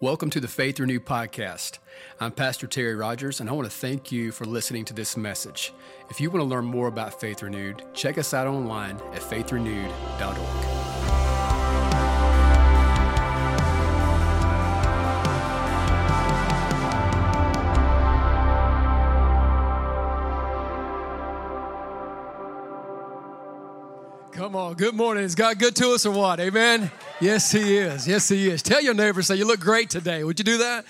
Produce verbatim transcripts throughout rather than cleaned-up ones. Welcome to the Faith Renewed podcast. I'm Pastor Terry Rogers, and I want to thank you for listening to this message. If you want to learn more about Faith Renewed, check us out online at faith renewed dot org. Come on, good morning. Is God good to us or what? Amen. Yes, he is. Yes, he is. Tell your neighbor, say, you look great today. Would you do that?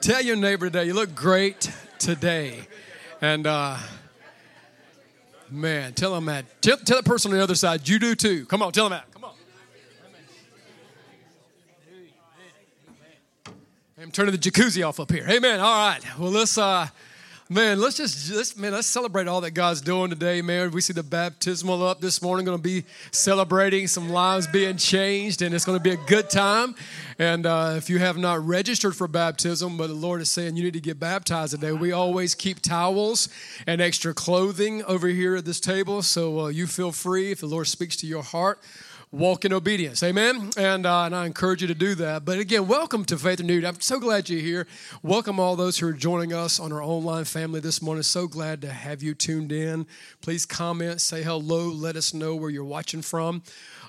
Tell your neighbor today, you look great today. And, uh, man, tell them that. Tell, tell the person on the other side, you do too. Come on, tell them that. Come on. I'm turning the jacuzzi off up here. Amen. All right. Well, let's, uh, man, let's just, let's, man, let's celebrate all that God's doing today, man. We see the baptismal up this morning. Going to be celebrating some lives being changed, and it's going to be a good time. And uh, if you have not registered for baptism, but the Lord is saying you need to get baptized today, we always keep towels and extra clothing over here at this table. So uh, you feel free if the Lord speaks to your heart. Walk in obedience, amen? And, uh, and I encourage you to do that. But again, welcome to Faith Renewed. I'm so glad you're here. Welcome all those who are joining us on our online family this morning. So glad to have you tuned in. Please comment, say hello, let us know where you're watching from.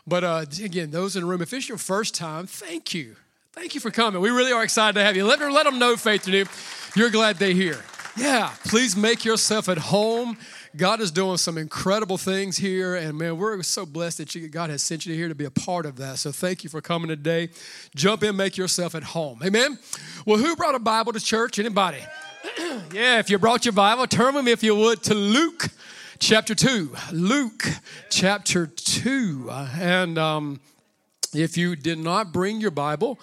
But uh, again, those in the room, if it's your first time, thank you. Thank you for coming. We really are excited to have you. Let, let them know, Faith Renewed, you're glad they're here. Yeah, please make yourself at home. God is doing some incredible things here, and man, we're so blessed that you, God has sent you here to be a part of that. So thank you for coming today. Jump in, make yourself at home. Amen? Well, who brought a Bible to church? Anybody? Yeah, if you brought your Bible, turn with me, if you would, to Luke chapter two. Luke chapter two. And um, if you did not bring your Bible,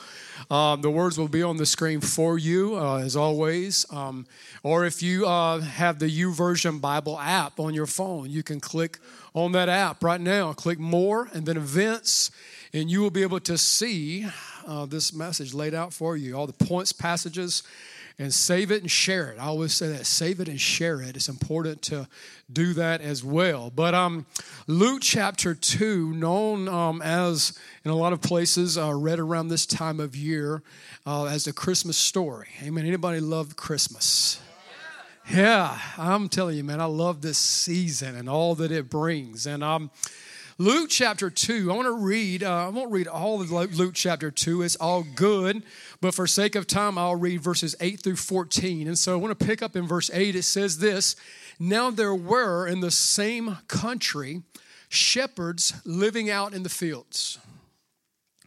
Um, the words will be on the screen for you, uh, as always. Um, or if you uh, have the YouVersion Bible app on your phone, you can click on that app right now. Click More and then Events, and you will be able to see uh, this message laid out for you, all the points, passages, and save it and share it. I always say that, save it and share it. It's important to do that as well. But um, Luke chapter two, known um, as, in a lot of places, uh, read around this time of year, uh, as the Christmas story. Amen. Anybody love Christmas? Yeah, I'm telling you, man, I love this season and all that it brings. And um, Luke chapter two, I want to read, uh, I won't read all of Luke chapter two, it's all good, but for sake of time, I'll read verses eight through fourteen. And so I want to pick up in verse eight, it says this: Now there were in the same country shepherds living out in the fields,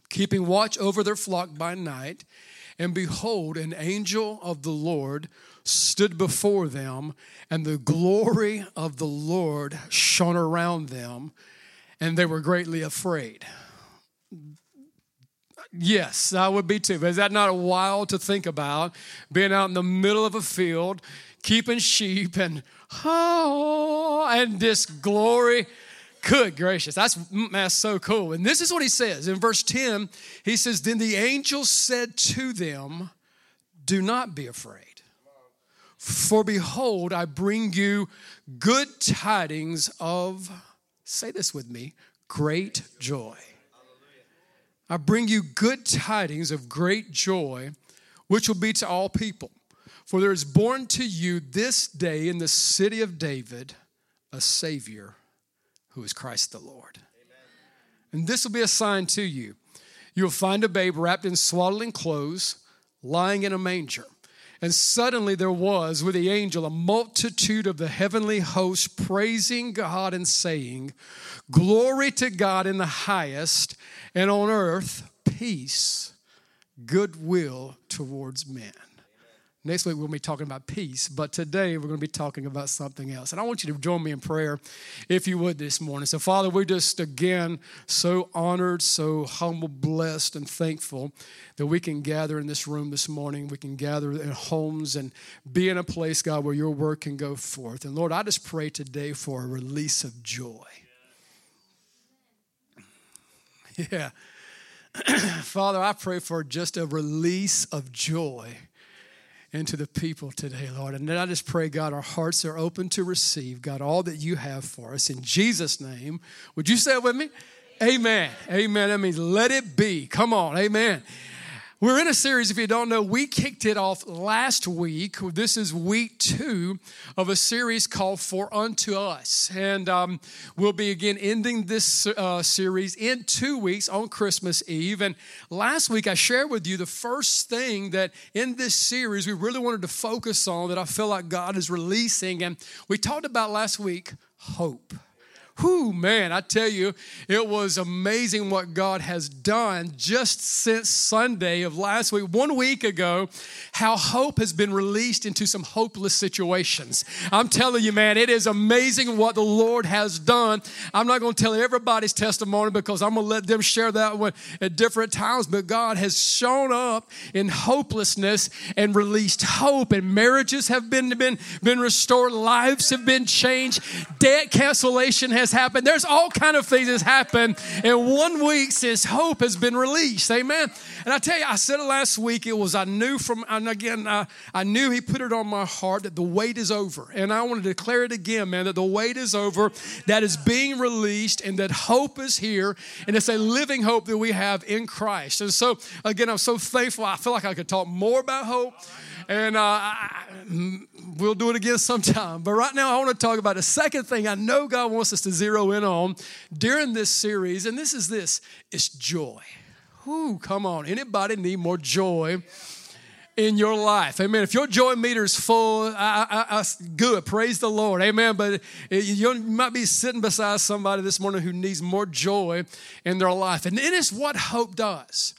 keeping watch over their flock by night, and behold, an angel of the Lord stood before them, and the glory of the Lord shone around them, and they were greatly afraid. Yes, I would be too. But is that not wild to think about? Being out in the middle of a field, keeping sheep, and oh, and this glory. Good gracious, that's, that's so cool. And this is what he says in verse ten. He says, Then the angel said to them, Do not be afraid. For behold, I bring you good tidings of, say this with me, great joy. I bring you good tidings of great joy, which will be to all people. For there is born to you this day in the city of David a Savior, who is Christ the Lord. Amen. And this will be a sign to you. You'll find a babe wrapped in swaddling clothes, lying in a manger. And suddenly there was with the angel a multitude of the heavenly host praising God and saying, Glory to God in the highest, and on earth peace, goodwill towards men. Next week, we'll be talking about peace, but today we're going to be talking about something else. And I want you to join me in prayer, if you would, this morning. So, Father, we're just, again, so honored, so humble, blessed, and thankful that we can gather in this room this morning. We can gather in homes and be in a place, God, where your word can go forth. And, Lord, I just pray today for a release of joy. Yeah. Father, I pray for just a release of joy into the people today, Lord. And then I just pray, God, our hearts are open to receive, God, all that you have for us. In Jesus' name, would you say it with me? Amen. Amen. Amen. That means let it be. Come on. Amen. We're in a series, if you don't know, we kicked it off last week. This is week two of a series called For Unto Us. And um, we'll be again ending this uh, series in two weeks on Christmas Eve. And last week I shared with you the first thing that in this series we really wanted to focus on that I feel like God is releasing. And we talked about last week, hope. Whew, man, I tell you, it was amazing what God has done just since Sunday of last week, one week ago, how hope has been released into some hopeless situations. I'm telling you, man, it is amazing what the Lord has done. I'm not going to tell everybody's testimony because I'm going to let them share that one at different times, but God has shown up in hopelessness and released hope, and marriages have been, been, been restored, lives have been changed, debt cancellation has happened. There's all kind of things that's happened in one week since hope has been released. Amen. And I tell you, I said it last week. It was I knew from and again I, I knew He put it on my heart that the wait is over. And I want to declare it again, man, that the wait is over, that is being released, and that hope is here. And it's a living hope that we have in Christ. And so again, I'm so thankful. I feel like I could talk more about hope. And uh, I, we'll do it again sometime. But right now, I want to talk about the second thing I know God wants us to zero in on during this series. And this is this. It's joy. Ooh, come on. Anybody need more joy in your life? Amen. If your joy meter is full, I, I, I, good. Praise the Lord. Amen. But you might be sitting beside somebody this morning who needs more joy in their life. And it is what hope does.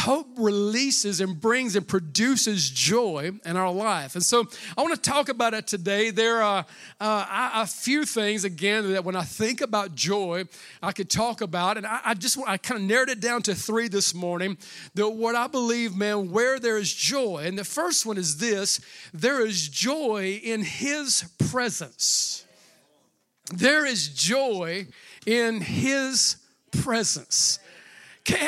Hope releases and brings and produces joy in our life. And so I want to talk about it today. There are uh, a few things, again, that when I think about joy, I could talk about. And I, I just I kind of narrowed it down to three this morning, that what I believe, man, where there is joy. And the first one is this: there is joy in His presence. There is joy in His presence.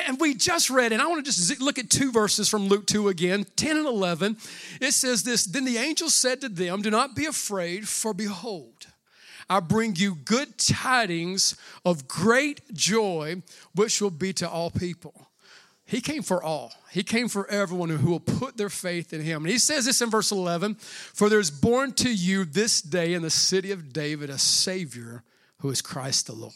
And we just read, and I want to just look at two verses from Luke two again, ten and eleven. It says this: Then the angel said to them, "Do not be afraid, for behold, I bring you good tidings of great joy, which will be to all people." He came for all. He came for everyone who will put their faith in Him. And He says this in verse eleven, "For there is born to you this day in the city of David a Savior, who is Christ the Lord."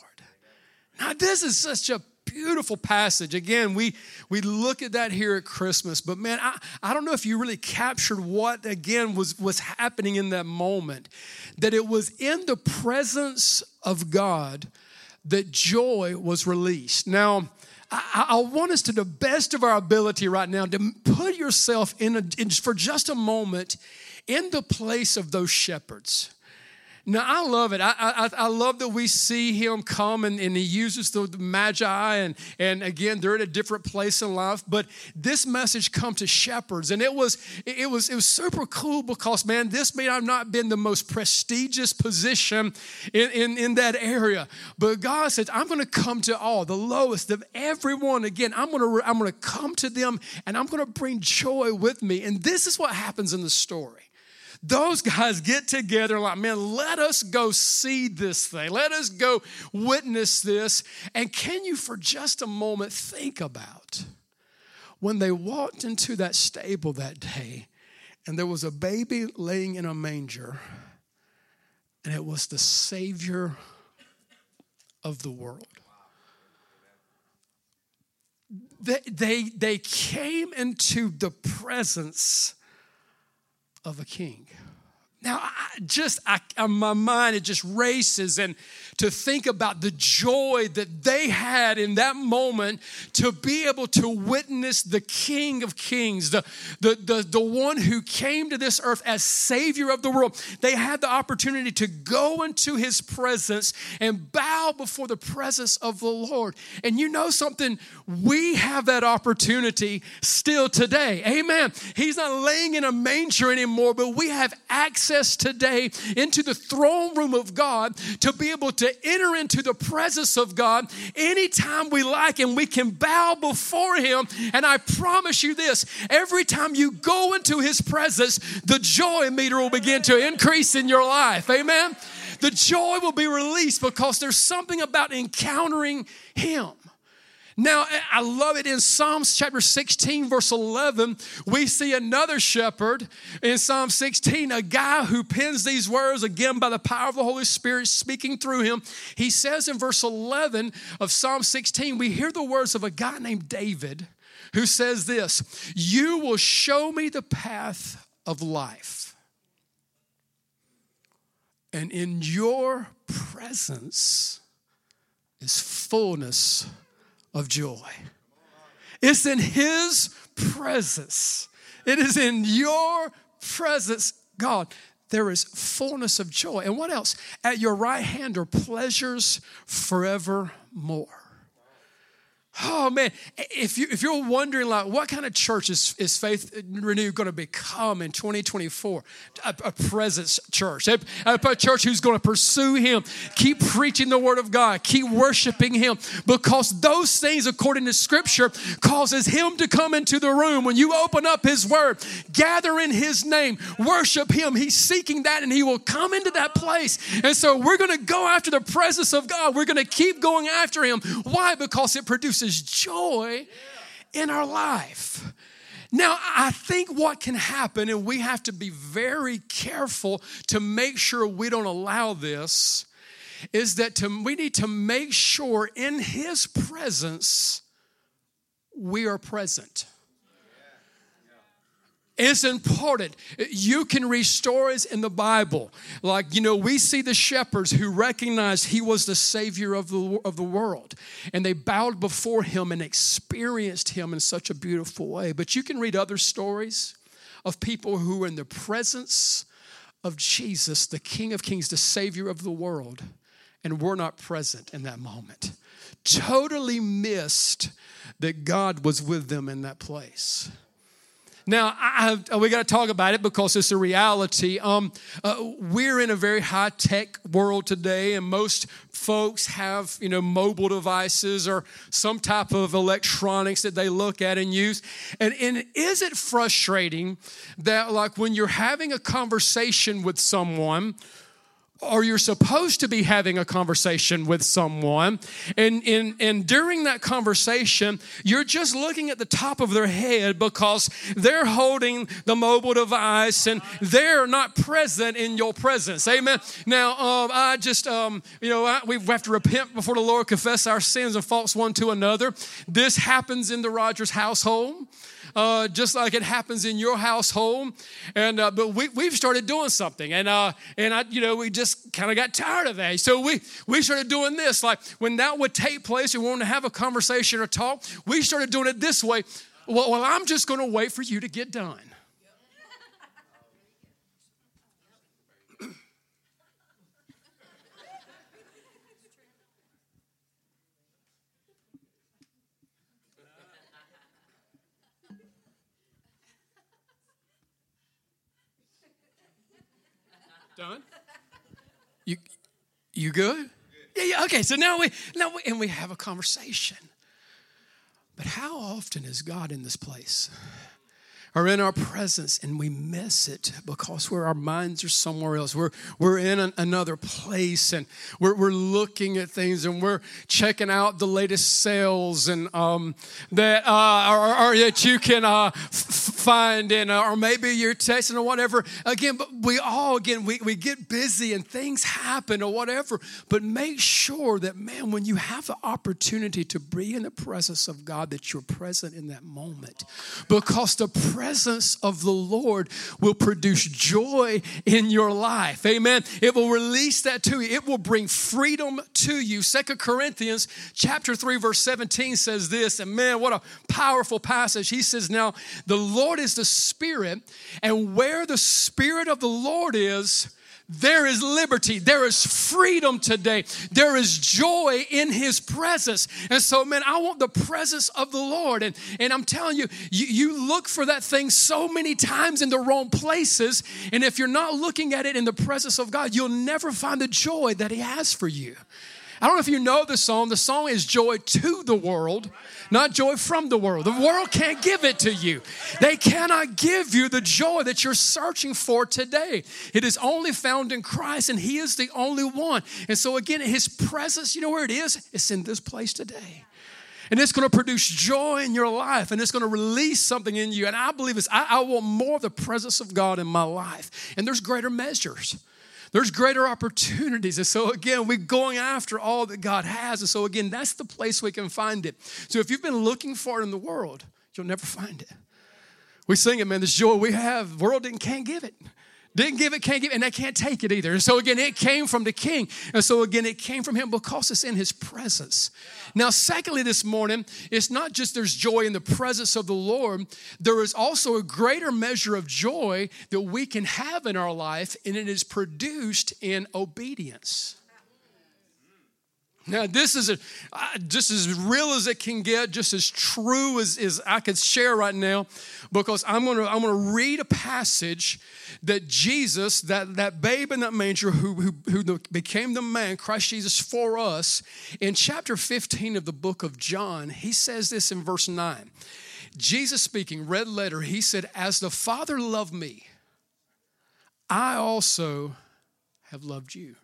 Now, this is such a beautiful passage. Again, we we look at that here at Christmas, but man, I, I don't know if you really captured what, again, was, was happening in that moment, that it was in the presence of God that joy was released. Now, I, I want us to, the best of our ability right now, to put yourself in, a, in for just a moment in the place of those shepherds. Now, I love it. I, I I love that we see Him come and, and He uses the magi, and, and again, they're at a different place in life. But this message come to shepherds, and it was it was it was super cool because, man, this may have not been the most prestigious position in, in, in that area. But God says, "I'm going to come to all, the lowest of everyone." Again, I'm going to I'm going to come to them, and I'm going to bring joy with me. And this is what happens in the story. Those guys get together like, man, let us go see this thing. Let us go witness this. And can you for just a moment think about when they walked into that stable that day and there was a baby laying in a manger, and it was the Savior of the world. They, they, they came into the presence of a king. Now, I just, I, my mind, it just races, and to think about the joy that they had in that moment to be able to witness the King of Kings, the, the, the, the one who came to this earth as Savior of the world. They had the opportunity to go into His presence and bow before the presence of the Lord. And you know something? We have that opportunity still today. Amen. He's not laying in a manger anymore, but we have access today into the throne room of God to be able to enter into the presence of God anytime we like, and we can bow before Him. And I promise you this, every time you go into His presence, the joy meter will begin to increase in your life. Amen. The joy will be released because there's something about encountering Him. Now, I love it in Psalms chapter sixteen, verse eleven, we see another shepherd in Psalm sixteen, a guy who pens these words again by the power of the Holy Spirit speaking through him. He says in verse eleven of Psalm sixteen, we hear the words of a guy named David who says this, "You will show me the path of life, and in your presence is fullness of joy." It's in his presence. It is in your presence, God. There is fullness of joy. And what else? At your right hand are pleasures forevermore. Oh, man, if, you, if you're wondering, like, what kind of church is, is Faith Renewed going to become in twenty twenty-four? A, a presence church, a, a church who's going to pursue him. Keep preaching the word of God. Keep worshiping him, because those things, according to Scripture, causes him to come into the room. When you open up his word, gather in his name, worship him. He's seeking that, and he will come into that place. And so we're going to go after the presence of God. We're going to keep going after him. Why? Because it produces is joy in our life. Now, I think what can happen, and we have to be very careful to make sure we don't allow this, is that to, we need to make sure in his presence we are present. It's important. You can read stories in the Bible. Like, you know, we see the shepherds who recognized he was the Savior of the, of the world. And they bowed before him and experienced him in such a beautiful way. But you can read other stories of people who were in the presence of Jesus, the King of Kings, the Savior of the world, and were not present in that moment. Totally missed that God was with them in that place. Now, I, I, we got to talk about it because it's a reality. Um, uh, we're in a very high-tech world today, and most folks have, you know, mobile devices or some type of electronics that they look at and use. And, and is it frustrating that, like, when you're having a conversation with someone, or you're supposed to be having a conversation with someone, and, and, and during that conversation, you're just looking at the top of their head because they're holding the mobile device and they're not present in your presence. Amen. Now, um, I just, um, you know, I, we have to repent before the Lord, confess our sins and faults one to another. This happens in the Rogers household. Uh, just like it happens in your household, and uh, but we we've started doing something, and uh and I you know we just kind of got tired of that, so we we started doing this. Like when that would take place, we wanted to have a conversation or talk. We started doing it this way. Well, well I'm just going to wait for you to get done. Done? You, you good? Yeah, yeah. Okay. So now we, now we, and we have a conversation. But how often is God in this place, or in our presence, and we miss it because we're, our minds are somewhere else? We're we're in an, another place, and we're we're looking at things, and we're checking out the latest sales, and um that uh or, or that you can uh f- find, and uh, or maybe you're texting or whatever. Again, but we all again we we get busy and things happen or whatever. But make sure that, man, when you have the opportunity to be in the presence of God, that you're present in that moment, because the presence presence of the Lord will produce joy in your life. Amen. It will release that to you. It will bring freedom to you. Second Corinthians chapter three, verse seventeen says this, and man, what a powerful passage. He says, now the Lord is the Spirit, and where the Spirit of the Lord is, there is liberty. There is freedom today. There is joy in his presence. And so, man, I want the presence of the Lord. And, and I'm telling you, you, you look for that thing so many times in the wrong places. And if you're not looking at it in the presence of God, you'll never find the joy that he has for you. I don't know if you know the song. The song is Joy to the World, not joy from the world. The world can't give it to you. They cannot give you the joy that you're searching for today. It is only found in Christ, and he is the only one. And so again, his presence, you know where it is? It's in this place today. And it's going to produce joy in your life, and it's going to release something in you. And I believe it's, I, I want more of the presence of God in my life. And there's greater measures. There's greater opportunities. And so, again, we're going after all that God has. And so, again, that's the place we can find it. So if you've been looking for it in the world, you'll never find it. We sing it, man. This joy we have, the world didn't, can't give it. Didn't give it, can't give it, and they can't take it either. And so, again, it came from the King. And so, again, it came from him because it's in his presence. Now, secondly, this morning, it's not just there's joy in the presence of the Lord. There is also a greater measure of joy that we can have in our life, and it is produced in obedience. Now, this is a, just as real as it can get, just as true as, as I could share right now, because I'm going to I'm going to read a passage that Jesus, that, that babe in that manger who, who, who became the man, Christ Jesus, for us, in chapter fifteen of the book of John, he says this in verse nine. Jesus speaking, red letter, he said, "As the Father loved me, I also have loved you."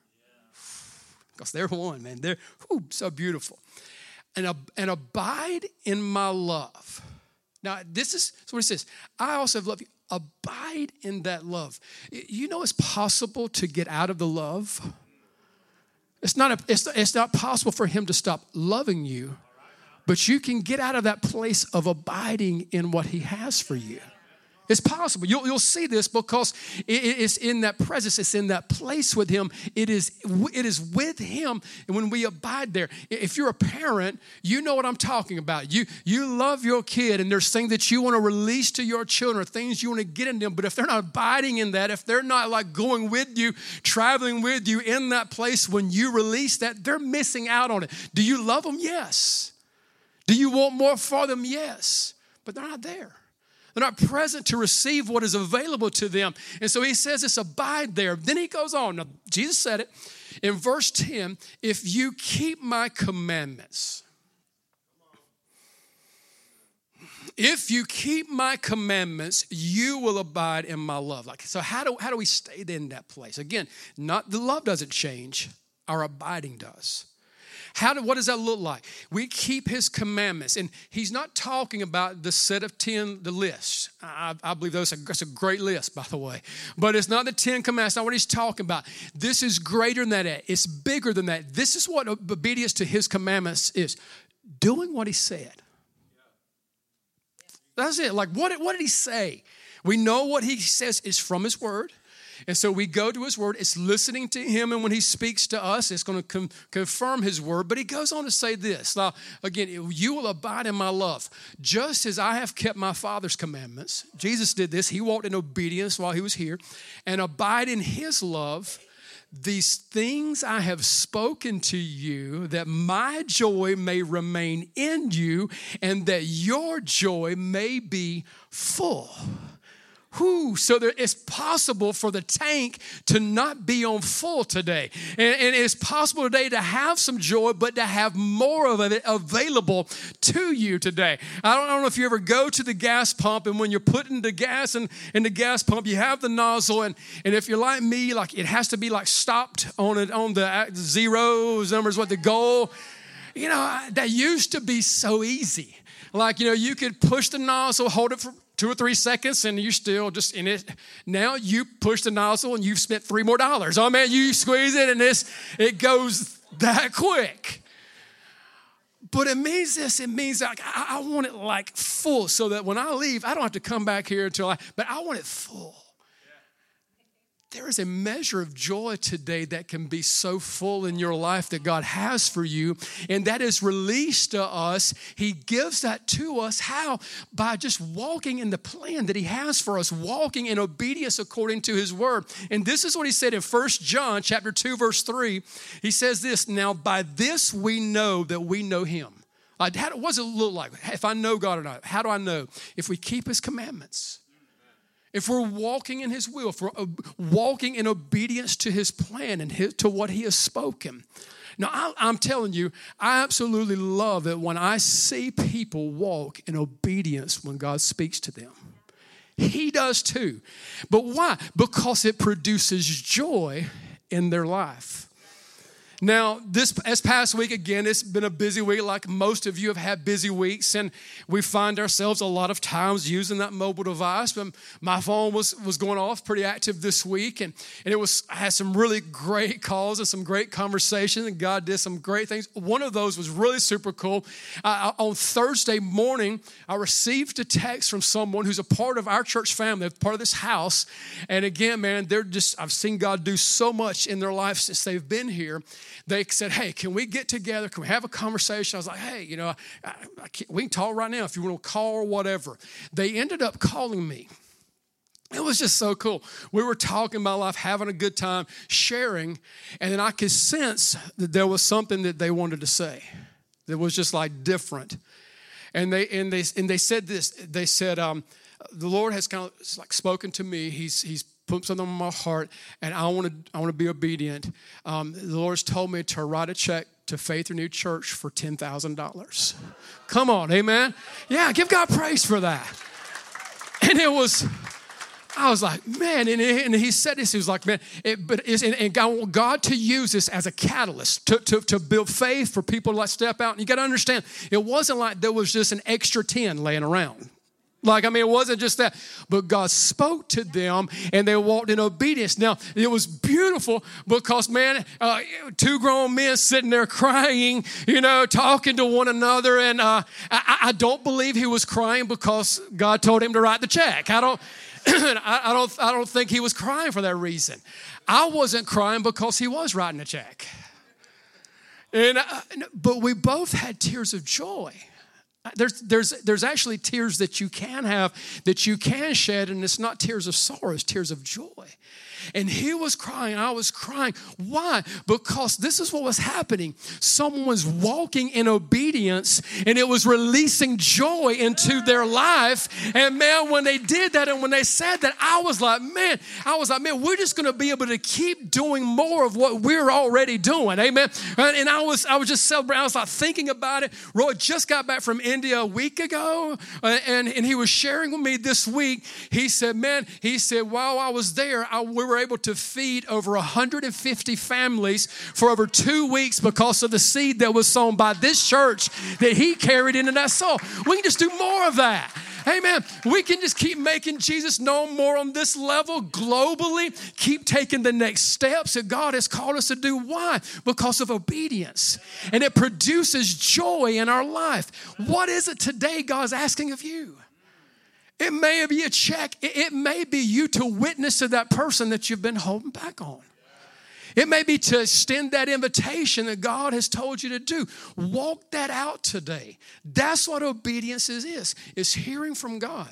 Because they're one, man. They're whew, so beautiful. And, and abide in my love. Now, this is so what it says. I also have loved you. Abide in that love. You know it's possible to get out of the love. It's not, a, it's, it's not possible for him to stop loving you. But you can get out of that place of abiding in what he has for you. It's possible. You'll, you'll see this because it, it's in that presence. It's in that place with him. It is, it is with him when we abide there. If you're a parent, you know what I'm talking about. You, you love your kid, and there's things that you want to release to your children, things you want to get in them. But if they're not abiding in that, if they're not like going with you, traveling with you in that place, when you release that, they're missing out on it. Do you love them? Yes. Do you want more for them? Yes. But they're not there. They're not present to receive what is available to them. And so he says this, abide there. Then he goes on. Now, Jesus said it in verse ten, if you keep my commandments, if you keep my commandments, you will abide in my love. Like, so how do, how do we stay in that place? Again, not the love doesn't change, our abiding does. How do, what does that look like? We keep his commandments. And he's not talking about the set of ten, the list. I, I believe those are, that's a great list, by the way. But it's not the ten commandments. Not what he's talking about. This is greater than that. It's bigger than that. This is what obedience to his commandments is. Doing what he said. That's it. Like, what, what did he say? We know what he says is from his word. And so we go to his word. It's listening to him. And when he speaks to us, it's going to com- confirm his word. But he goes on to say this. Now, again, you will abide in my love, just as I have kept my Father's commandments. Jesus did this. He walked in obedience while he was here. And abide in his love. These things I have spoken to you, that my joy may remain in you, and that your joy may be full. Whew, so there, it's possible for the tank to not be on full today. And, and it's possible today to have some joy, but to have more of it available to you today. I don't, I don't know if you ever go to the gas pump, and when you're putting the gas in, in the gas pump, you have the nozzle. And, and if you're like me, like it has to be like stopped on it, on the zeros, numbers, what the goal. You know, that used to be so easy. Like, you know, you could push the nozzle, hold it for two or three seconds, and you're still just in it. Now you push the nozzle, and you've spent three more dollars. Oh, man, you squeeze it, and this it goes that quick. But it means this. It means like, I, I want it like full so that when I leave, I don't have to come back here until I, but I want it full. There is a measure of joy today that can be so full in your life that God has for you, and that is released to us. He gives that to us. How? By just walking in the plan that he has for us, walking in obedience according to his word. And this is what he said in First John chapter two, verse three. He says this, now by this we know that we know him. Like, how, what does it look like? If I know God or not, how do I know? If we keep his commandments. If we're walking in his will, if we're walking in obedience to his plan and his, to what he has spoken. Now, I, I'm telling you, I absolutely love it when I see people walk in obedience when God speaks to them. He does too. But why? Because it produces joy in their life. Now, this, this past week, again, it's been a busy week, like most of you have had busy weeks, and we find ourselves a lot of times using that mobile device. But my phone was, was going off pretty active this week, and, and it was I had some really great calls and some great conversations, and God did some great things. One of those was really super cool. Uh, on Thursday morning, I received a text from someone who's a part of our church family, part of this house, and again, man, they're just I've seen God do so much in their life since they've been here. They said, hey, can we get together? Can we have a conversation? I was like, hey, you know, I, I, I can't, we can talk right now if you want to call or whatever. They ended up calling me. It was just so cool. We were talking about life, having a good time, sharing, and then I could sense that there was something that they wanted to say that was just like different. And they and they, and they said this. They said, um, the Lord has kind of like spoken to me. He's he's put something on my heart, and I want to I want to be obedient. Um, the Lord's told me to write a check to Faith Renewed Church for ten thousand dollars. Come on, amen? Yeah, give God praise for that. And it was, I was like, man, and, and he said this, he was like, man, it, but it's, and, and I want God to use this as a catalyst to, to, to build faith for people to like step out. And you got to understand, it wasn't like there was just an extra ten laying around. Like, I mean, it wasn't just that, but God spoke to them and they walked in obedience. Now, it was beautiful because, man, uh, two grown men sitting there crying, you know, talking to one another. And uh, I, I don't believe he was crying because God told him to write the check. I don't, I don't, I don't think he was crying for that reason. I wasn't crying because he was writing a check. And I, but we both had tears of joy. There's there's there's actually tears that you can have, that you can shed, and it's not tears of sorrow, it's tears of joy. And he was crying, I was crying. Why? Because this is what was happening. Someone was walking in obedience, and it was releasing joy into their life. And man, when they did that and when they said that, I was like, man, I was like, man, we're just going to be able to keep doing more of what we're already doing. Amen. And I was I was just celebrating. I was like thinking about it. Roy just got back from India a week ago, and, and he was sharing with me this week. He said, man, he said, while I was there, I we were able to feed over one hundred fifty families for over two weeks because of the seed that was sown by this church that he carried into that soul. We can just do more of that. Amen. We can just keep making Jesus known more on this level globally, keep taking the next steps that God has called us to do. Why? Because of obedience. And it produces joy in our life. What is it today God's asking of you? It may be a check. It may be you to witness to that person that you've been holding back on. It may be to extend that invitation that God has told you to do. Walk that out today. That's what obedience is. It's hearing from God,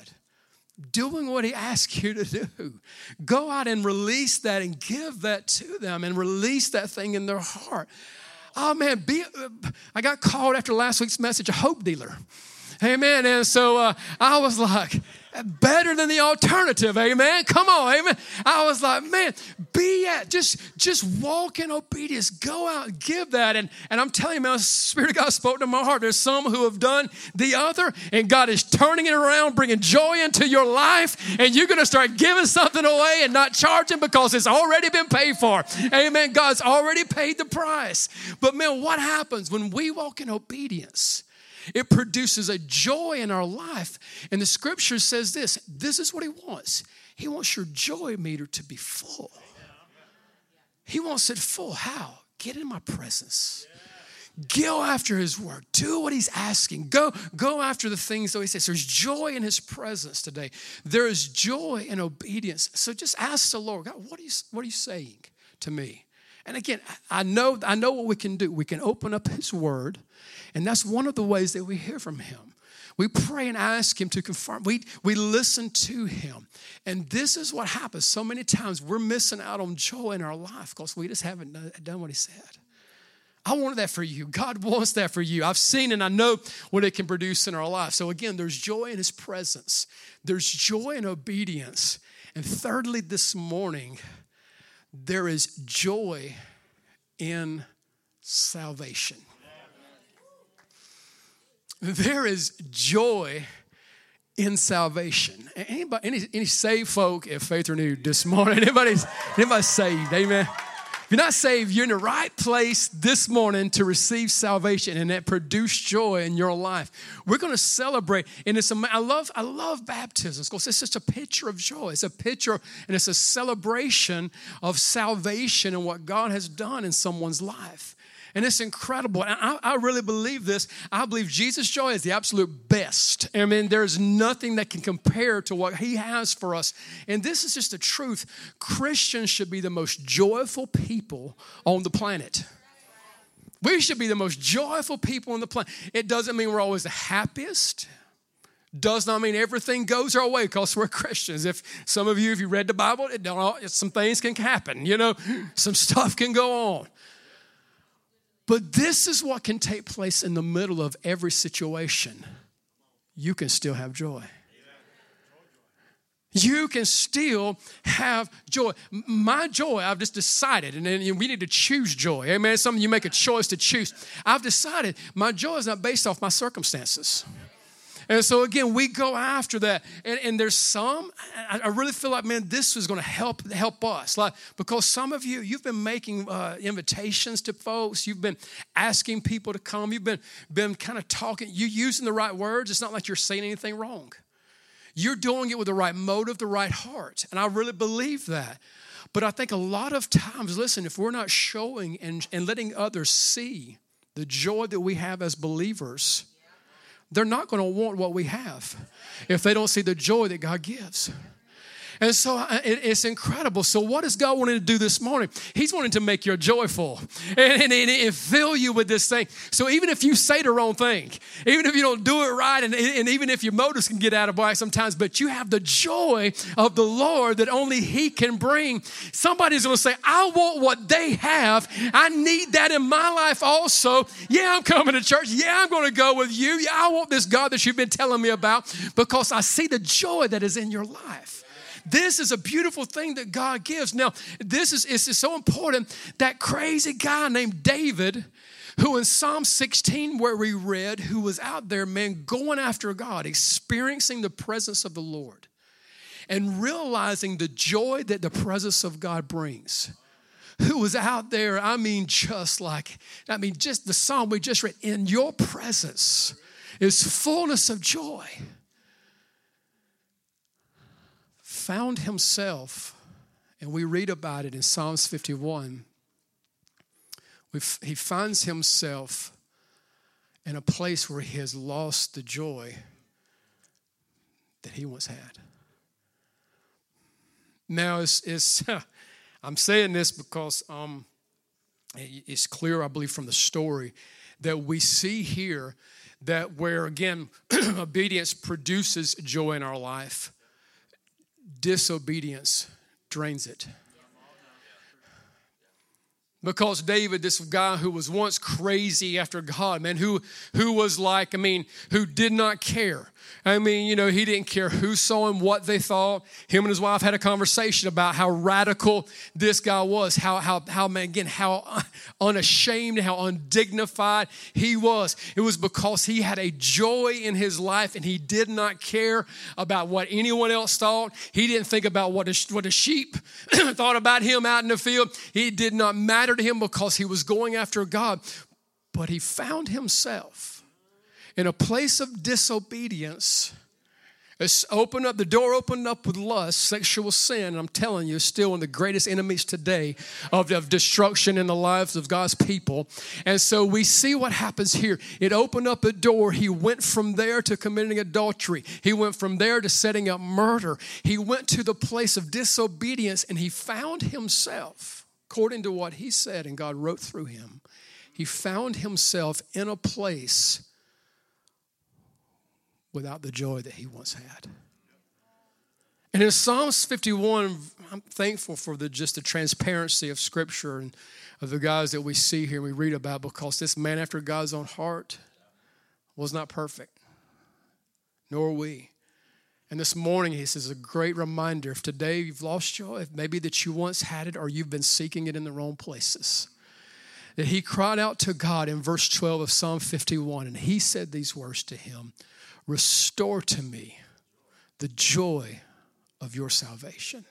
doing what he asks you to do. Go out and release that and give that to them and release that thing in their heart. Oh, man, be, I got called after last week's message a hope dealer. Amen. And so uh, I was like, better than the alternative. Amen. Come on. Amen. I was like, man, be at, just, just walk in obedience. Go out and give that. And, and I'm telling you, man, the Spirit of God spoke to my heart. There's some who have done the other, and God is turning it around, bringing joy into your life. And you're going to start giving something away and not charging because it's already been paid for. Amen. God's already paid the price. But man, what happens when we walk in obedience? It produces a joy in our life. And the scripture says this, this is what he wants. He wants your joy meter to be full. He wants it full. How? Get in my presence. Go after his word. Do what he's asking. Go, go after the things that he says. There's joy in his presence today. There is joy in obedience. So just ask the Lord, God, what are you, what are you saying to me? And again, I know, I know what we can do. We can open up his word. And that's one of the ways that we hear from him. We pray and ask him to confirm. We, we listen to him. And this is what happens. So many times we're missing out on joy in our life because we just haven't done what he said. I wanted that for you. God wants that for you. I've seen and I know what it can produce in our life. So again, there's joy in his presence. There's joy in obedience. And thirdly, this morning, there is joy in salvation. There is joy in salvation. Anybody, any, any saved folk at Faith Renewed this morning? Anybody's, anybody's saved, amen? If you're not saved, you're in the right place this morning to receive salvation and that produce joy in your life. We're going to celebrate. And it's, I love, I love baptisms because it's just a picture of joy. It's a picture and it's a celebration of salvation and what God has done in someone's life. And it's incredible. And I, I really believe this. I believe Jesus' joy is the absolute best. I mean, there's nothing that can compare to what he has for us. And this is just the truth. Christians should be the most joyful people on the planet. We should be the most joyful people on the planet. It doesn't mean we're always the happiest. Does not mean everything goes our way because we're Christians. If some of you, if you read the Bible, it don't, some things can happen. You know, some stuff can go on. But this is what can take place in the middle of every situation. You can still have joy. You can still have joy. My joy, I've just decided, and we need to choose joy. Amen. It's something you make a choice to choose. I've decided my joy is not based off my circumstances. And so, again, we go after that. And, and there's some, I, I really feel like, man, this is going to help help us. Like, because some of you, you've been making uh, invitations to folks. You've been asking people to come. You've been, been kind of talking. You're using the right words. It's not like you're saying anything wrong. You're doing it with the right motive, the right heart. And I really believe that. But I think a lot of times, listen, if we're not showing and, and letting others see the joy that we have as believers, they're not going to want what we have if they don't see the joy that God gives. And so it's incredible. So what is God wanting to do this morning? He's wanting to make you joyful and, and, and fill you with this thing. So even if you say the wrong thing, even if you don't do it right, and, and even if your motives can get out of whack sometimes, but you have the joy of the Lord that only he can bring. Somebody's going to say, I want what they have. I need that in my life also. Yeah, I'm coming to church. Yeah, I'm going to go with you. Yeah, I want this God that you've been telling me about because I see the joy that is in your life. This is a beautiful thing that God gives. Now, this is it's so important that crazy guy named David, who in Psalm sixteen, where we read, who was out there, man, going after God, experiencing the presence of the Lord and realizing the joy that the presence of God brings. Who was out there, I mean, just like, I mean, just the psalm we just read, in your presence is fullness of joy. Found himself, and we read about it in Psalms fifty-one, he finds himself in a place where he has lost the joy that he once had. Now, it's, it's, I'm saying this because um, it's clear, I believe, from the story that we see here that where, again, obedience produces joy in our life. Disobedience drains it. Because David, this guy who was once crazy after God, man, who who was like, I mean, who did not care. I mean, you know, he didn't care who saw him, what they thought. Him and his wife had a conversation about how radical this guy was, how, how, how man, again, how unashamed, how undignified he was. It was because he had a joy in his life and he did not care about what anyone else thought. He didn't think about what the, what the sheep thought about him out in the field. It did not matter to him because he was going after God. But he found himself in a place of disobedience. It's opened up, the door opened up with lust, sexual sin. And I'm telling you, it's still one of the greatest enemies today of, of destruction in the lives of God's people. And so we see what happens here. It opened up a door. He went from there to committing adultery. He went from there to setting up murder. He went to the place of disobedience and he found himself, according to what he said and God wrote through him, he found himself in a place without the joy that he once had. And in Psalms fifty-one, I'm thankful for the just the transparency of Scripture and of the guys that we see here and we read about, because this man after God's own heart was not perfect, nor we. And this morning, he says, a great reminder, if today you've lost joy, maybe that you once had it or you've been seeking it in the wrong places, that he cried out to God in verse twelve of Psalm fifty-one, and he said these words to him, restore to me the joy of your salvation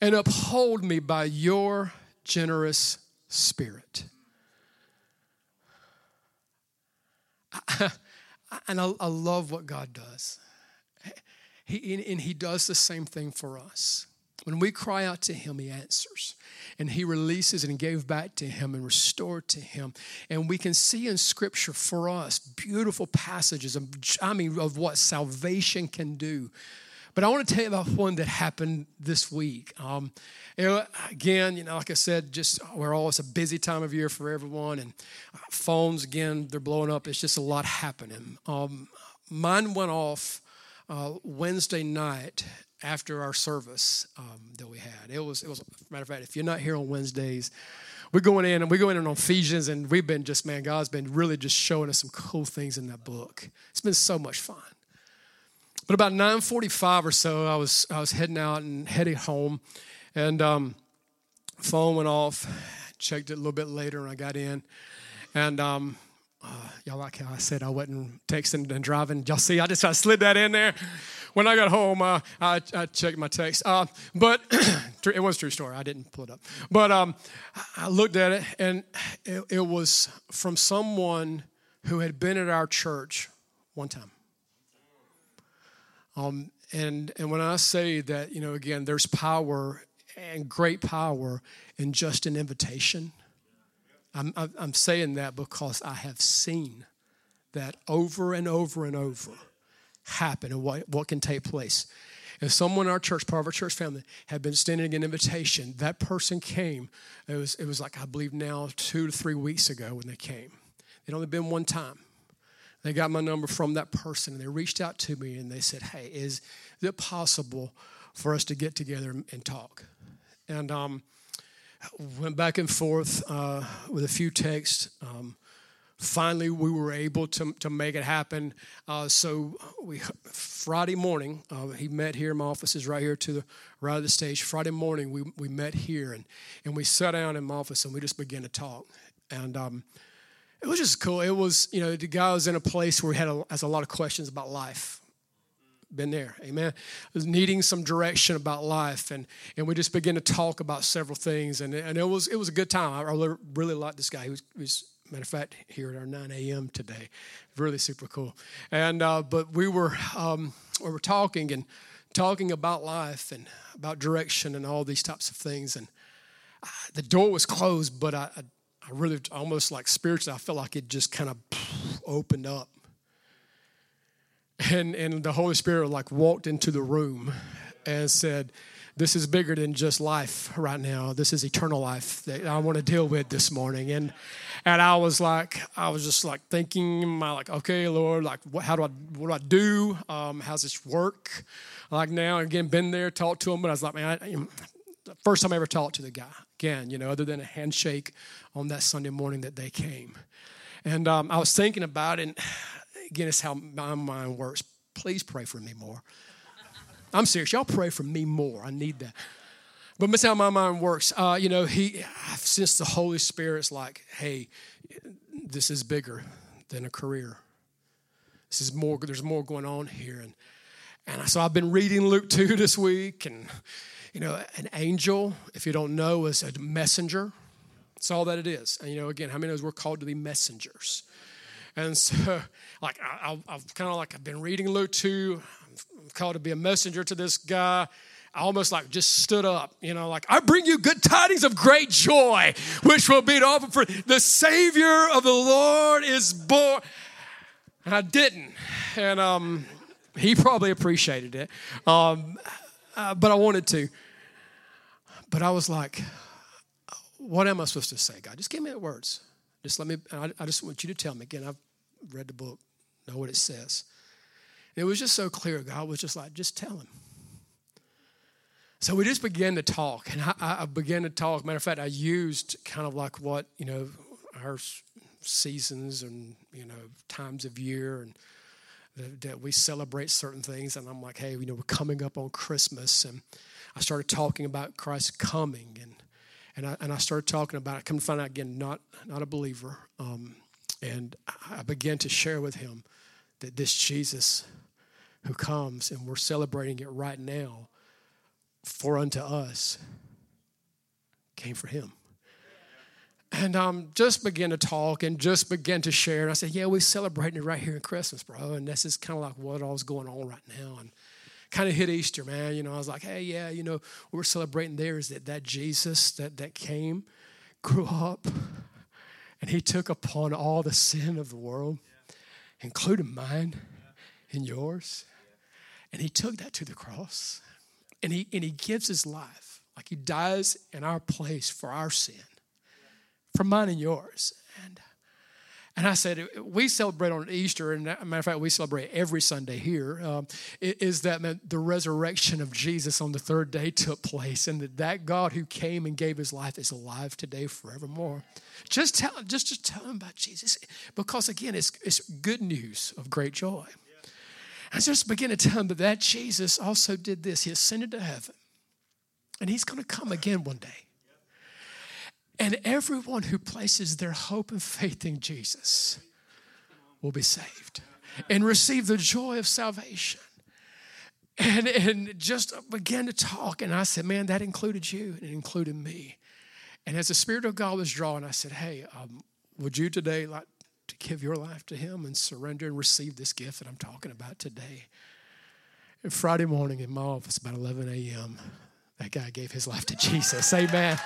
and uphold me by your generous spirit. I, and I, I love what God does. He, and he does the same thing for us. When we cry out to him, he answers. And he releases and gave back to him and restored to him. And we can see in Scripture for us beautiful passages of, I mean, of what salvation can do. But I want to tell you about one that happened this week. Um, you know, again, you know, like I said, just we're all, it's a busy time of year for everyone. And phones, again, they're blowing up. It's just a lot happening. Um, mine went off uh, Wednesday night after our service um, that we had. It was, it was, matter of fact, if you're not here on Wednesdays, we're going in and we're going in on Ephesians, and we've been just, man, God's been really just showing us some cool things in that book. It's been so much fun. But about nine forty-five or so, I was I was heading out and heading home, and um, phone went off. Checked it a little bit later, and I got in, and um, uh, y'all like how I said I wasn't texting and driving. Y'all see, I just I slid that in there. When I got home, uh, I, I checked my text. Uh, but it was a true story. I didn't pull it up. But um, I looked at it, and it, it was from someone who had been at our church one time. Um, and and when I say that, you know, again, there's power and great power in just an invitation. I'm I'm saying that because I have seen that over and over and over happen, and what, what can take place. If someone in our church, part of our church family, had been sending an invitation, that person came. It was it was like I believe now two to three weeks ago when they came. They'd only been one time. They got my number from that person, and they reached out to me, and they said, hey, is it possible for us to get together and talk? And um, went back and forth uh, with a few texts. Um, finally, we were able to to make it happen. Uh, so we Friday morning, uh, he met here. My office is right here to the right of the stage. Friday morning, we, we met here, and, and we sat down in my office, and we just began to talk. And um it was just cool. It was, you know, the guy was in a place where he had a, has a lot of questions about life. Been there, amen. Was needing some direction about life, and and we just began to talk about several things, and and it was it was a good time. I really, really liked this guy. He was, he was, matter of fact, here at our nine a.m. today, really super cool. And uh, but we were um, we were talking and talking about life and about direction and all these types of things. And I, the door was closed, but I. I I really, almost like spiritually, I feel like it just kind of opened up. And and the Holy Spirit like walked into the room and said, this is bigger than just life right now. This is eternal life that I want to deal with this morning. And and I was like, I was just like thinking, my like, okay, Lord, like, what, how do I, what do I do? Um, how's this work? Like now, again, been there, talked to him, but I was like, man, I, I first time I ever talked to the guy again, you know, other than a handshake on that Sunday morning that they came. And um, I was thinking about it, and again, it's how my mind works. Please pray for me more. I'm serious. Y'all pray for me more. I need that. But that's how my mind works. Uh, you know, he since the Holy Spirit's like, hey, this is bigger than a career. This is more. There's more going on here. And and so I've been reading Luke two this week, and you know, an angel, if you don't know, is a messenger. It's all that it is. And, you know, again, how many of us we're called to be messengers? And so, like, I, I, I've kind of like I've been reading Luke two. I'm called to be a messenger to this guy. I almost like just stood up, you know, like, I bring you good tidings of great joy, which will be offered for the Savior of the Lord is born. And I didn't. And um, he probably appreciated it. Um, uh, but I wanted to. But I was like, what am I supposed to say, God? Just give me the words. Just let me, I, I just want you to tell me. Again, I've read the book, know what it says. And it was just so clear. God was just like, just tell him. So we just began to talk. And I, I began to talk. Matter of fact, I used kind of like what, you know, our seasons and, you know, times of year and that we celebrate certain things. And I'm like, hey, you know, we're coming up on Christmas. And I started talking about Christ coming, and and I and I started talking about it. I come to find out, again, not not a believer. Um, and I began to share with him that this Jesus who comes, and we're celebrating it right now, for unto us, came for him. And um, just began to talk and just began to share. And I said, yeah, we're celebrating it right here at Christmas, bro. And this is kind of like what all was going on right now. And kind of hit Easter, man. You know, I was like, hey, yeah, you know, what we're celebrating there is that that Jesus that, that came, grew up, and he took upon all the sin of the world, yeah. including mine yeah. and yours. Yeah. And he took that to the cross. And he, and he gives his life. Like he dies in our place for our sin. From mine and yours. And and I said, we celebrate on Easter, and as a matter of fact, we celebrate every Sunday here, um, is that man, the resurrection of Jesus on the third day took place, and that, that God who came and gave his life is alive today forevermore. Just tell just, just tell him about Jesus, because, again, it's, it's good news of great joy. Yeah. I just begin to tell him that, that Jesus also did this. He ascended to heaven, and he's going to come again one day. And everyone who places their hope and faith in Jesus will be saved and receive the joy of salvation. And, and just began to talk. And I said, man, that included you and it included me. And as the Spirit of God was drawing, I said, hey, um, would you today like to give your life to him and surrender and receive this gift that I'm talking about today? And Friday morning in my office, about eleven a.m., that guy gave his life to Jesus. Amen.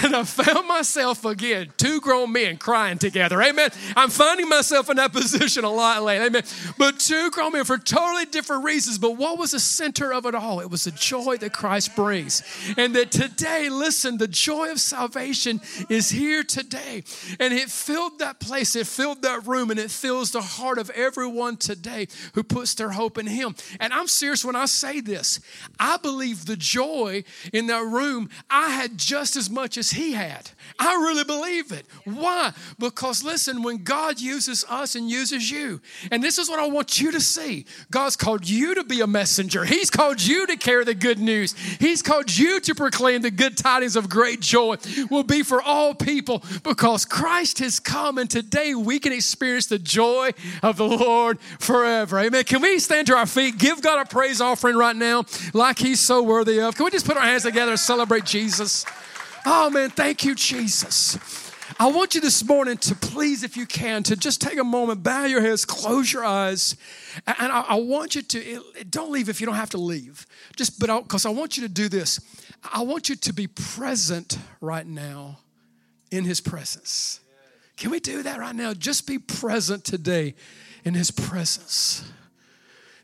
And I found myself again, two grown men crying together. Amen. I'm finding myself in that position a lot lately. Amen. But two grown men for totally different reasons. But what was the center of it all? It was the joy that Christ brings. And that today, listen, the joy of salvation is here today. And it filled that place. It filled that room. And it fills the heart of everyone today who puts their hope in him. And I'm serious when I say this. I believe the joy in that room, I had just as much as he had. I really believe it. Why? Because listen, when God uses us and uses you, and this is what I want you to see. God's called you to be a messenger. He's called you to carry the good news. He's called you to proclaim the good tidings of great joy will be for all people because Christ has come and today we can experience the joy of the Lord forever. Amen. Can we stand to our feet? Give God a praise offering right now like he's so worthy of. Can we just put our hands together and celebrate Jesus? Oh, man, thank you, Jesus. I want you this morning to please, if you can, to just take a moment, bow your heads, close your eyes. And I, I want you to, don't leave if you don't have to leave. Just, but because I, I want you to do this. I want you to be present right now in his presence. Can we do that right now? Just be present today in his presence.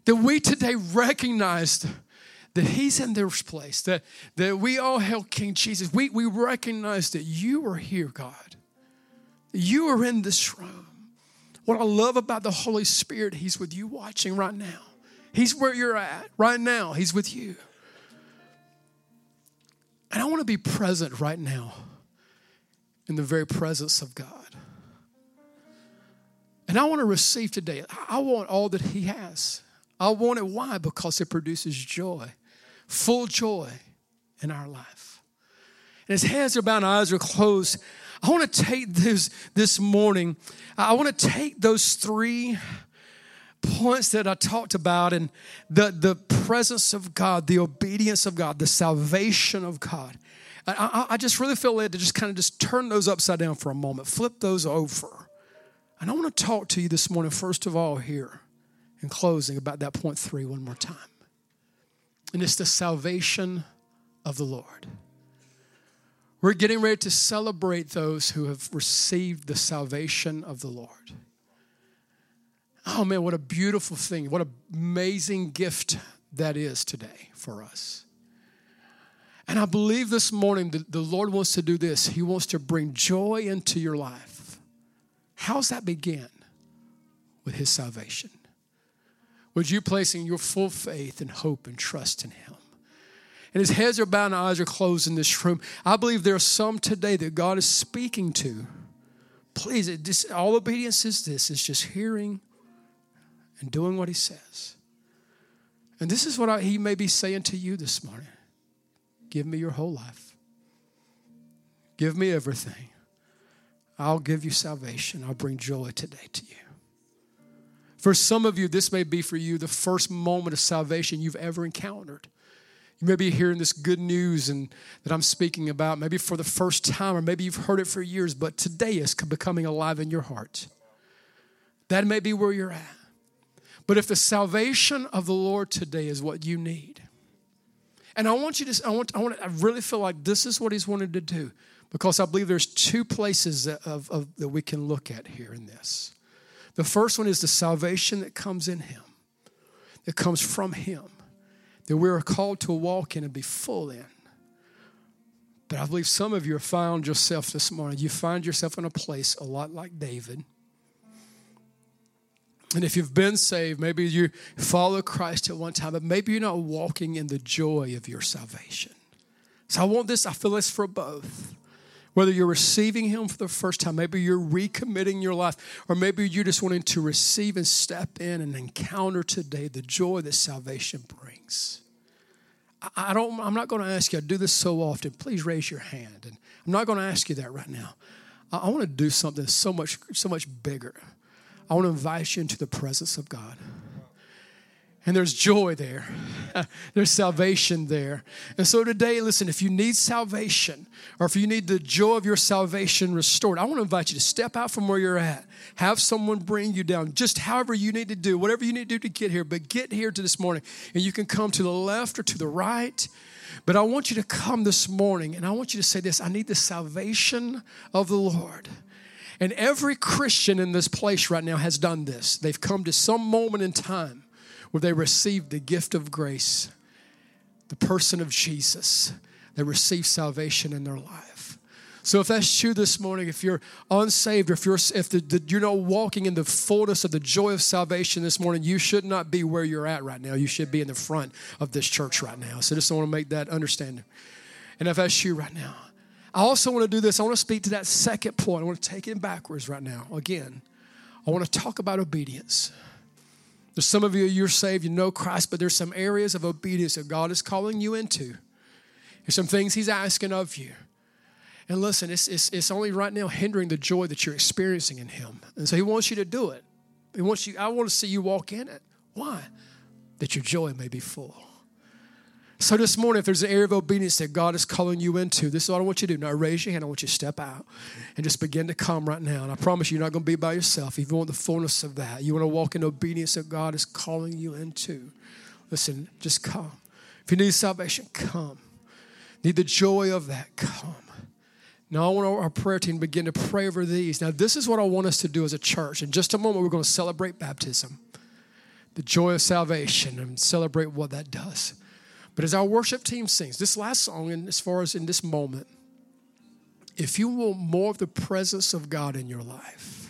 That we today recognized that he's in this place, that, that we all hail King Jesus. We, we recognize that you are here, God. You are in this room. What I love about the Holy Spirit, he's with you watching right now. He's where you're at right now. He's with you. And I want to be present right now in the very presence of God. And I want to receive today. I want all that he has. I want it. Why? Because it produces joy. Full joy in our life. And as hands are bound and eyes are closed, I want to take this this morning, I want to take those three points that I talked about and the, the presence of God, the obedience of God, the salvation of God. I, I, I just really feel led to just kind of just turn those upside down for a moment, flip those over. And I want to talk to you this morning, first of all, here in closing about that point three one more time. And it's the salvation of the Lord. We're getting ready to celebrate those who have received the salvation of the Lord. Oh man, what a beautiful thing. What an amazing gift that is today for us. And I believe this morning that the Lord wants to do this. He wants to bring joy into your life. How's that begin? With his salvation. Would you placing your full faith and hope and trust in him? And his heads are bowed and eyes are closed in this room. I believe there are some today that God is speaking to. Please, it just, all obedience is this, is just hearing and doing what he says. And this is what I, he may be saying to you this morning. Give me your whole life. Give me everything. I'll give you salvation. I'll bring joy today to you. For some of you, this may be for you the first moment of salvation you've ever encountered. You may be hearing this good news and that I'm speaking about, maybe for the first time, or maybe you've heard it for years, but today is becoming alive in your heart. That may be where you're at. But if the salvation of the Lord today is what you need, and I want you to, I want, I want, I really feel like this is what He's wanted to do, because I believe there's two places that, of, of, that we can look at here in this. The first one is the salvation that comes in Him, that comes from Him, that we are called to walk in and be full in. But I believe some of you have found yourself this morning. You find yourself in a place a lot like David. And if you've been saved, maybe you follow Christ at one time, but maybe you're not walking in the joy of your salvation. So I want this, I feel this for both. Whether you're receiving Him for the first time, maybe you're recommitting your life, or maybe you're just wanting to receive and step in and encounter today the joy that salvation brings. I don't, I'm not going to ask you, I do this so often, please raise your hand. And I'm not going to ask you that right now. I, I want to do something so much, so much bigger. I want to invite you into the presence of God. And there's joy there. There's salvation there. And so today, listen, if you need salvation, or if you need the joy of your salvation restored, I want to invite you to step out from where you're at. Have someone bring you down, just however you need to do, whatever you need to do to get here. But get here to this morning. And you can come to the left or to the right. But I want you to come this morning, and I want you to say this: I need the salvation of the Lord. And every Christian in this place right now has done this. They've come to some moment in time where they received the gift of grace, the person of Jesus. They received salvation in their life. So if that's you this morning, if you're unsaved, or if you're if the, the, you're not walking in the fullness of the joy of salvation this morning, you should not be where you're at right now. You should be in the front of this church right now. So just want to make that understanding. And if that's you right now, I also want to do this. I want to speak to that second point. I want to take it backwards right now. Again, I want to talk about obedience. There's some of you, you're saved, you know Christ, but there's some areas of obedience that God is calling you into. There's some things He's asking of you. And listen, it's, it's, it's only right now hindering the joy that you're experiencing in Him. And so He wants you to do it. He wants you. I want to see you walk in it. Why? That your joy may be full. So this morning, if there's an area of obedience that God is calling you into, this is what I want you to do. Now raise your hand. I want you to step out and just begin to come right now. And I promise you, you're not going to be by yourself. If you want the fullness of that, you want to walk in obedience that God is calling you into, listen, just come. If you need salvation, come. Need the joy of that, come. Now I want our prayer team to begin to pray over these. Now this is what I want us to do as a church. In just a moment, we're going to celebrate baptism, the joy of salvation, and celebrate what that does. But as our worship team sings this last song, and as far as in this moment, if you want more of the presence of God in your life,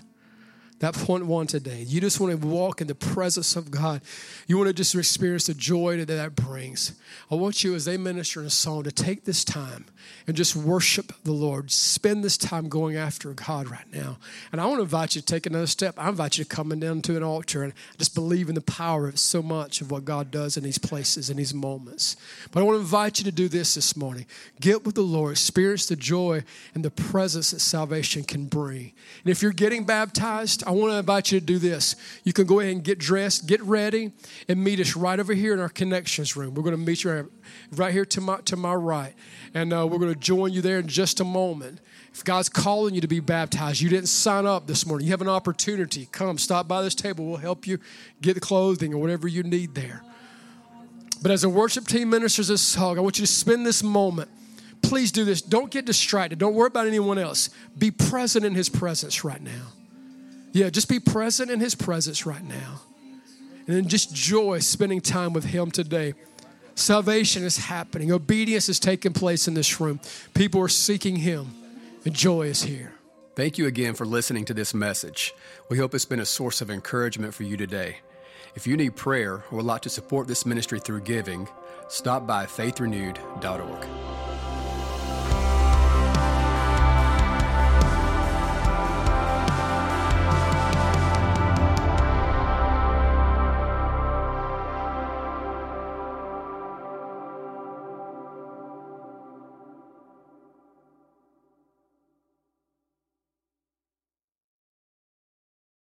that point one today, you just want to walk in the presence of God. You want to just experience the joy that that brings. I want you, as they minister in a song, to take this time and just worship the Lord. Spend this time going after God right now. And I want to invite you to take another step. I invite you to come down to an altar and just believe in the power of so much of what God does in these places, in these moments. But I want to invite you to do this this morning. Get with the Lord. Experience the joy and the presence that salvation can bring. And if you're getting baptized, I want to invite you to do this. You can go ahead and get dressed, get ready, and meet us right over here in our connections room. We're going to meet you right here to my, to my right. And uh, we're going to join you there in just a moment. If God's calling you to be baptized, you didn't sign up this morning, you have an opportunity. Come, stop by this table. We'll help you get the clothing or whatever you need there. But as a worship team ministers this song, I want you to spend this moment. Please do this. Don't get distracted. Don't worry about anyone else. Be present in His presence right now. Yeah, just be present in His presence right now. And then just joy spending time with Him today. Salvation is happening. Obedience is taking place in this room. People are seeking Him, and joy is here. Thank you again for listening to this message. We hope it's been a source of encouragement for you today. If you need prayer or would like to support this ministry through giving, stop by faith renewed dot org.